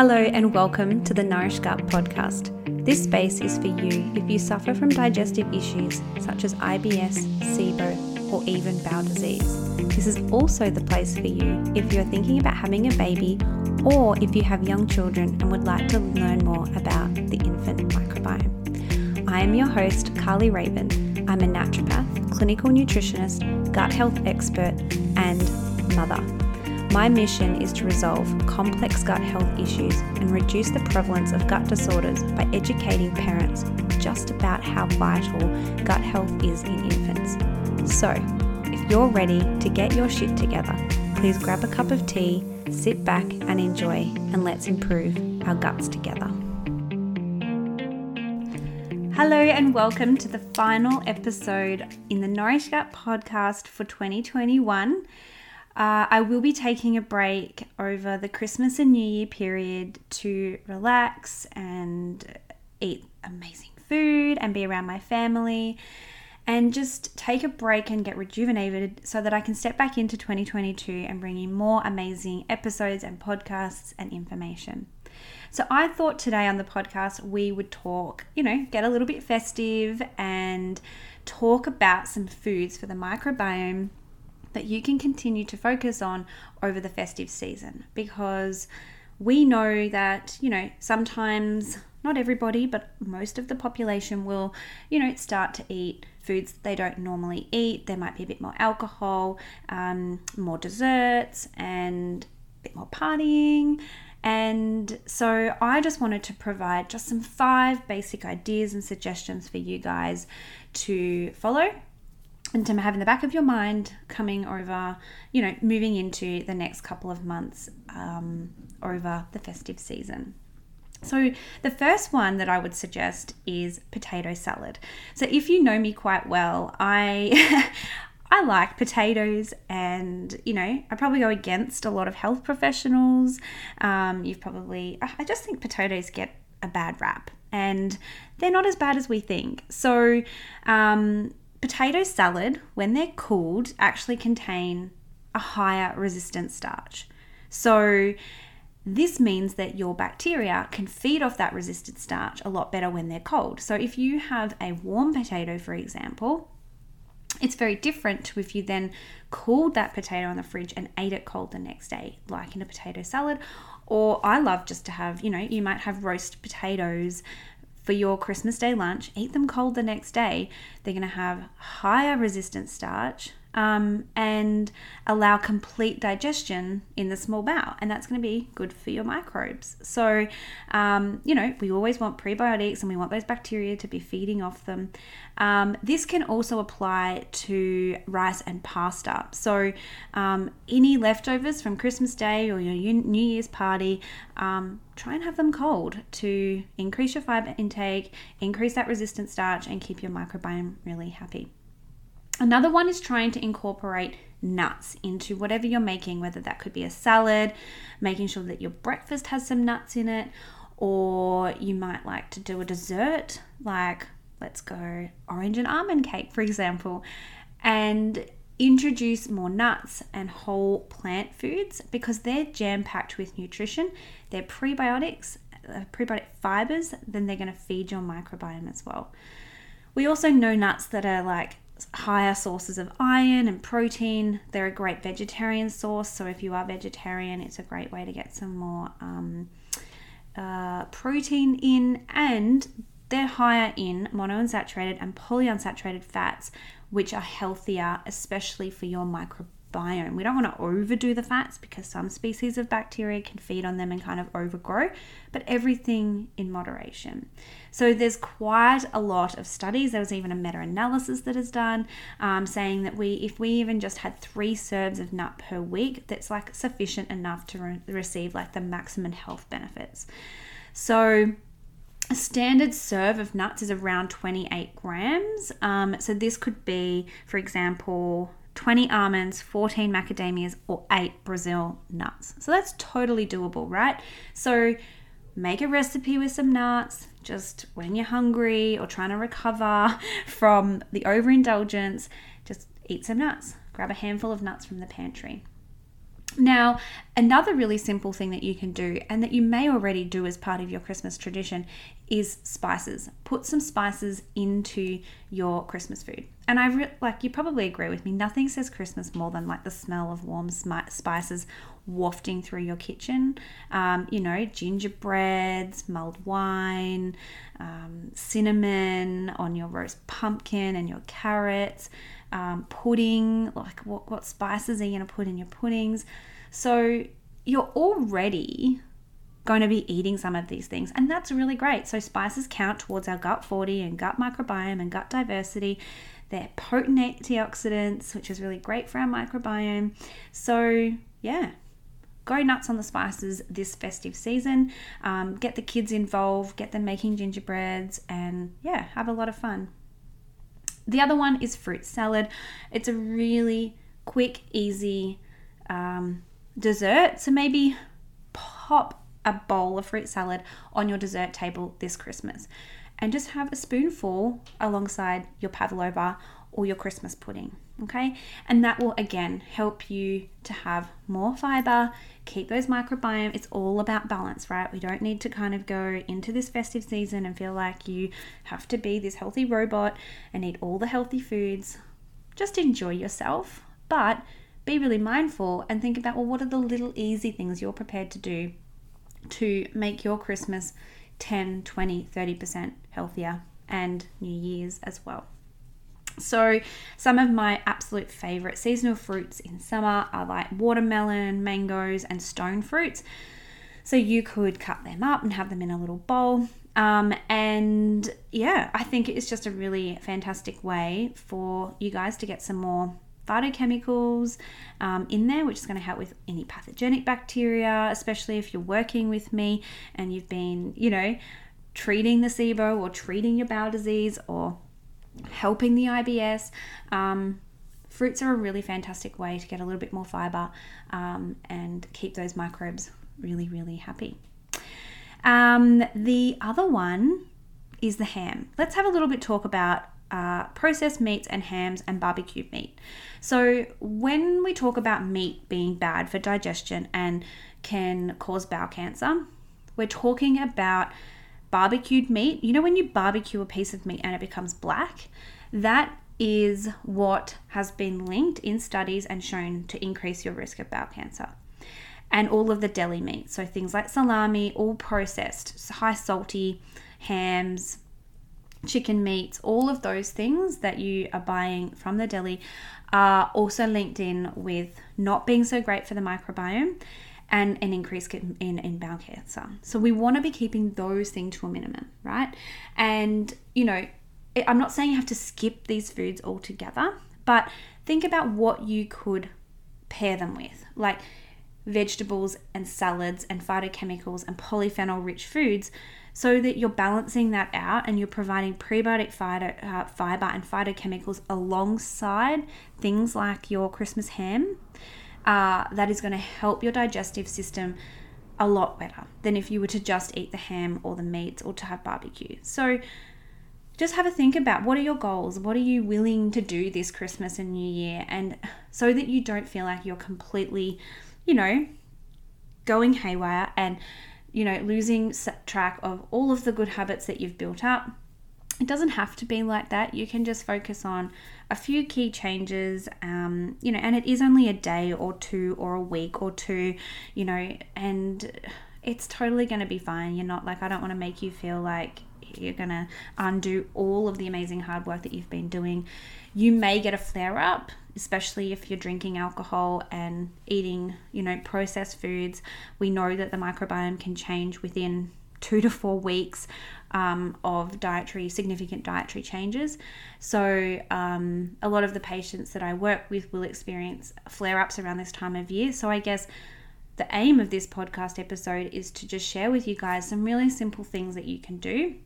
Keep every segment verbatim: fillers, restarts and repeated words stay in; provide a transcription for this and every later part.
Hello and welcome to the Nourish Gut podcast. This space is for you if you suffer from digestive issues such as I B S, SIBO, or even bowel disease. This is also the place for you if you're thinking about having a baby or if you have young children and would like to learn more about the infant microbiome. I am your host, Carly Raven. I'm a naturopath, clinical nutritionist, gut health expert, and mother. My mission is to resolve complex gut health issues and reduce the prevalence of gut disorders by educating parents just about how vital gut health is in infants. So, if you're ready to get your shit together, please grab a cup of tea, sit back and enjoy, and let's improve our guts together. Hello and welcome to the final episode in the Nourish Gut podcast for twenty twenty-one. Uh, I will be taking a break over the Christmas and New Year period to relax and eat amazing food and be around my family and just take a break and get rejuvenated so that I can step back into twenty twenty-two and bring in more amazing episodes and podcasts and information. So I thought today on the podcast we would talk, you know, get a little bit festive and talk about some foods for the microbiome that you can continue to focus on over the festive season, because we know that, you know, sometimes not everybody, but most of the population will, you know, start to eat foods they don't normally eat. There might be a bit more alcohol, um, more desserts and a bit more partying. And so I just wanted to provide just some five basic ideas and suggestions for you guys to follow and to have in the back of your mind coming over, you know, moving into the next couple of months um, over the festive season. So the first one that I would suggest is potato salad. So if you know me quite well, I I like potatoes, and, you know, I probably go against a lot of health professionals. Um, you've probably, I just think potatoes get a bad rap, and they're not as bad as we think. So, um, potato salad, when they're cooled, actually contain a higher resistant starch. So this means that your bacteria can feed off that resistant starch a lot better when they're cold. So if you have a warm potato, for example, it's very different to if you then cooled that potato in the fridge and ate it cold the next day, like in a potato salad. Or I love just to have, you know, you might have roast potatoes for your Christmas Day lunch, eat them cold the next day. They're going to have higher resistant starch um, and allow complete digestion in the small bowel, and that's going to be good for your microbes. So, um, you know, we always want prebiotics and we want those bacteria to be feeding off them. Um, this can also apply to rice and pasta. So um, any leftovers from Christmas Day or your New Year's party, um, try and have them cold to increase your fiber intake, increase that resistant starch, and keep your microbiome really happy. Another one is trying to incorporate nuts into whatever you're making, whether that could be a salad, making sure that your breakfast has some nuts in it, or you might like to do a dessert, like let's go orange and almond cake, for example, and introduce more nuts and whole plant foods because they're jam-packed with nutrition. They're prebiotics, uh, prebiotic fibers, then they're going to feed your microbiome as well. We also know nuts that are like higher sources of iron and protein. They're a great vegetarian source. So if you are vegetarian, it's a great way to get some more um, uh, protein in, and they're higher in monounsaturated and polyunsaturated fats, which are healthier, especially for your microbiome. We don't want to overdo the fats because some species of bacteria can feed on them and kind of overgrow, but everything in moderation. So there's quite a lot of studies. There was even a meta-analysis that is done um, saying that we, if we even just had three serves of nut per week, that's like sufficient enough to re- receive like the maximum health benefits. So a standard serve of nuts is around twenty-eight grams. Um, so this could be, for example, twenty almonds, fourteen macadamias, or eight Brazil nuts. So that's totally doable, right? So make a recipe with some nuts, just when you're hungry or trying to recover from the overindulgence, just eat some nuts. Grab a handful of nuts from the pantry. Now, another really simple thing that you can do, and that you may already do as part of your Christmas tradition, is spices. Put some spices into your Christmas food. And I re- like you probably agree with me, nothing says Christmas more than like the smell of warm spices wafting through your kitchen. Um, you know, gingerbreads, mulled wine, um, cinnamon on your roast pumpkin and your carrots. Um, pudding, like what, what spices are you going to put in your puddings? So you're already going to be eating some of these things, and that's really great. So spices count towards our gut forty and gut microbiome and gut diversity. They're potent antioxidants, which is really great for our microbiome. So yeah, go nuts on the spices this festive season. Um, get the kids involved, get them making gingerbreads, and yeah, have a lot of fun. The other one is fruit salad. It's a really quick, easy um, dessert. So maybe pop a bowl of fruit salad on your dessert table this Christmas and just have a spoonful alongside your pavlova or your Christmas pudding, okay? And that will, again, help you to have more fiber, keep those microbiome. It's all about balance, right? We don't need to kind of go into this festive season and feel like you have to be this healthy robot and eat all the healthy foods. Just enjoy yourself, but be really mindful and think about, well, what are the little easy things you're prepared to do to make your Christmas ten, twenty, thirty percent healthier, and New Year's as well. So some of my absolute favorite seasonal fruits in summer are like watermelon, mangoes, and stone fruits. So you could cut them up and have them in a little bowl. Um, and yeah, I think it's just a really fantastic way for you guys to get some more phytochemicals um, in there, which is going to help with any pathogenic bacteria, especially if you're working with me and you've been, you know, treating the SIBO or treating your bowel disease or helping the I B S. Um, fruits are a really fantastic way to get a little bit more fiber um, and keep those microbes really, really happy. Um, the other one is the ham. Let's have a little bit talk about uh, processed meats and hams and barbecue meat. So when we talk about meat being bad for digestion and can cause bowel cancer, we're talking about barbecued meat. You know, when you barbecue a piece of meat and it becomes black, that is what has been linked in studies and shown to increase your risk of bowel cancer. And all of the deli meat, so things like salami, all processed, high salty hams, chicken meats, all of those things that you are buying from the deli are also linked in with not being so great for the microbiome and an increase in, in bowel cancer. So we want to be keeping those things to a minimum, right? And, you know, I'm not saying you have to skip these foods altogether, but think about what you could pair them with, like vegetables and salads and phytochemicals and polyphenol-rich foods, so that you're balancing that out and you're providing prebiotic phyto, uh, fiber and phytochemicals alongside things like your Christmas ham. Uh, that is going to help your digestive system a lot better than if you were to just eat the ham or the meats or to have barbecue. So just have a think about, what are your goals? What are you willing to do this Christmas and New Year? And so that you don't feel like you're completely, you know, going haywire and, you know, losing track of all of the good habits that you've built up. It doesn't have to be like that. You can just focus on a few key changes, um, you know, and it is only a day or two or a week or two, you know, and it's totally going to be fine. You're not like, I don't want to make you feel like you're going to undo all of the amazing hard work that you've been doing. You may get a flare up, especially if you're drinking alcohol and eating, you know, processed foods. We know that the microbiome can change within two to four weeks um, of dietary, significant dietary changes. So um, a lot of the patients that I work with will experience flare-ups around this time of year. So I guess the aim of this podcast episode is to just share with you guys some really simple things that you can do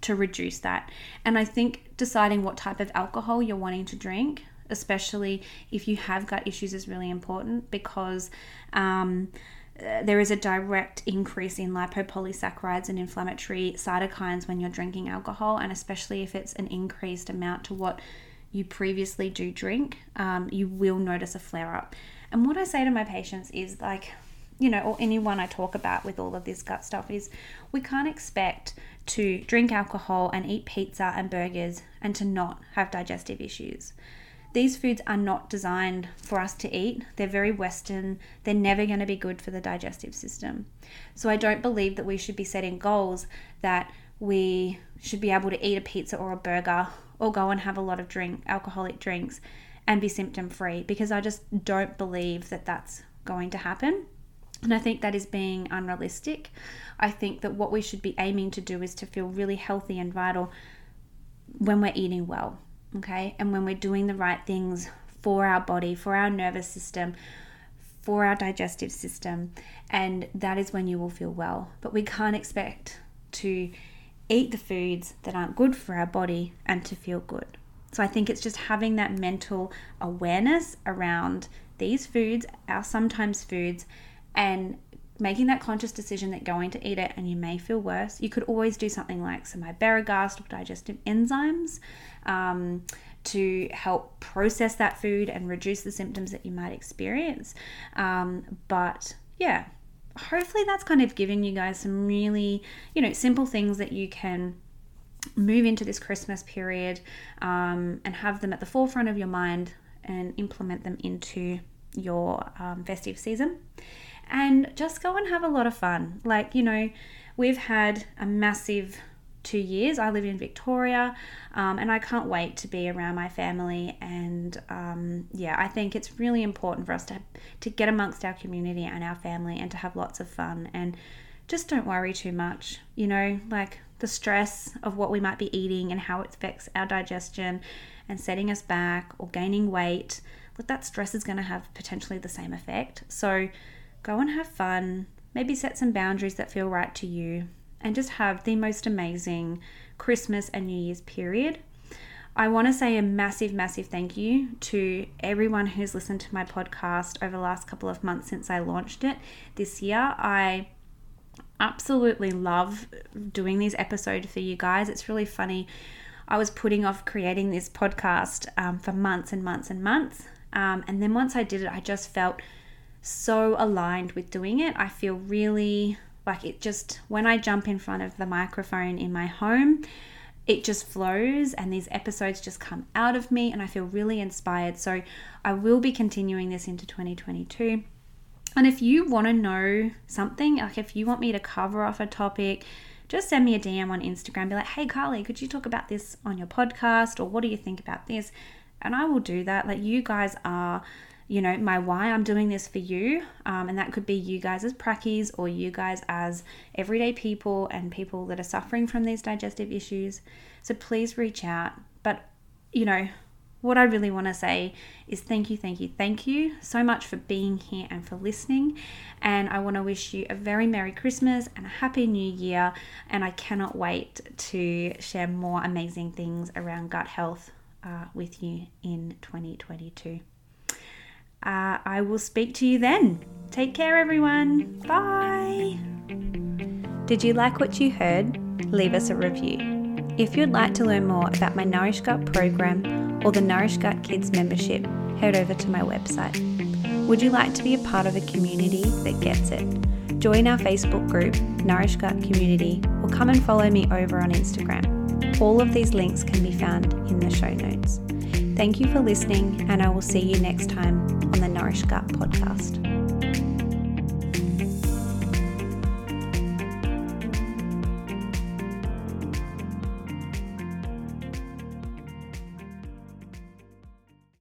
to reduce that. And I think deciding what type of alcohol you're wanting to drink, especially if you have gut issues, is really important, because um, there is a direct increase in lipopolysaccharides and inflammatory cytokines when you're drinking alcohol, and especially if it's an increased amount to what you previously do drink, um, you will notice a flare-up. And what I say to my patients is, like, you know, or anyone I talk about with all of this gut stuff, is we can't expect to drink alcohol and eat pizza and burgers and to not have digestive issues. These foods are not designed for us to eat. They're very Western. They're never going to be good for the digestive system. So I don't believe that we should be setting goals that we should be able to eat a pizza or a burger or go and have a lot of drink, alcoholic drinks and be symptom free, because I just don't believe that that's going to happen. And I think that is being unrealistic. I think that what we should be aiming to do is to feel really healthy and vital when we're eating well, okay? And when we're doing the right things for our body, for our nervous system, for our digestive system, and that is when you will feel well. But we can't expect to eat the foods that aren't good for our body and to feel good. So I think it's just having that mental awareness around these foods, our sometimes foods, and making that conscious decision that going to eat it and you may feel worse. You could always do something like some Iberogast or digestive enzymes um, to help process that food and reduce the symptoms that you might experience. Um, but yeah, hopefully that's kind of giving you guys some really, you know, simple things that you can move into this Christmas period um, and have them at the forefront of your mind and implement them into your um, festive season. And just go and have a lot of fun. Like, you know, we've had a massive two years. I live in Victoria, um, and I can't wait to be around my family. And um, yeah, I think it's really important for us to to get amongst our community and our family and to have lots of fun. And just don't worry too much, you know, like the stress of what we might be eating and how it affects our digestion and setting us back or gaining weight. But that stress is going to have potentially the same effect. So go and have fun, maybe set some boundaries that feel right to you, and just have the most amazing Christmas and New Year's period. I want to say a massive, massive thank you to everyone who's listened to my podcast over the last couple of months since I launched it this year. I absolutely love doing these episodes for you guys. It's really funny. I was putting off creating this podcast um, for months and months and months. Um, and then once I did it, I just felt so aligned with doing it. I feel really like it just, when I jump in front of the microphone in my home, it just flows and these episodes just come out of me and I feel really inspired. So I will be continuing this into twenty twenty-two. And if you want to know something, like if you want me to cover off a topic, just send me a D M on Instagram. Be like, hey, Carly, could you talk about this on your podcast? Or what do you think about this? And I will do that. Like, you guys are, you know, my why. I'm doing this for you. Um, and that could be you guys as prackies or you guys as everyday people and people that are suffering from these digestive issues. So please reach out. But, you know, what I really want to say is thank you, thank you, thank you so much for being here and for listening. And I want to wish you a very Merry Christmas and a Happy New Year. And I cannot wait to share more amazing things around gut health uh, with you in twenty twenty-two. Uh, I will speak to you then. Take care, everyone. Bye. Did you like what you heard? Leave us a review. If you'd like to learn more about my Nourish Gut program or the Nourish Gut Kids membership, head over to my website. Would you like to be a part of a community that gets it? Join our Facebook group, Nourish Gut Community, or come and follow me over on Instagram. All of these links can be found in the show notes. Thank you for listening, and I will see you next time on the Nourish Gut Podcast.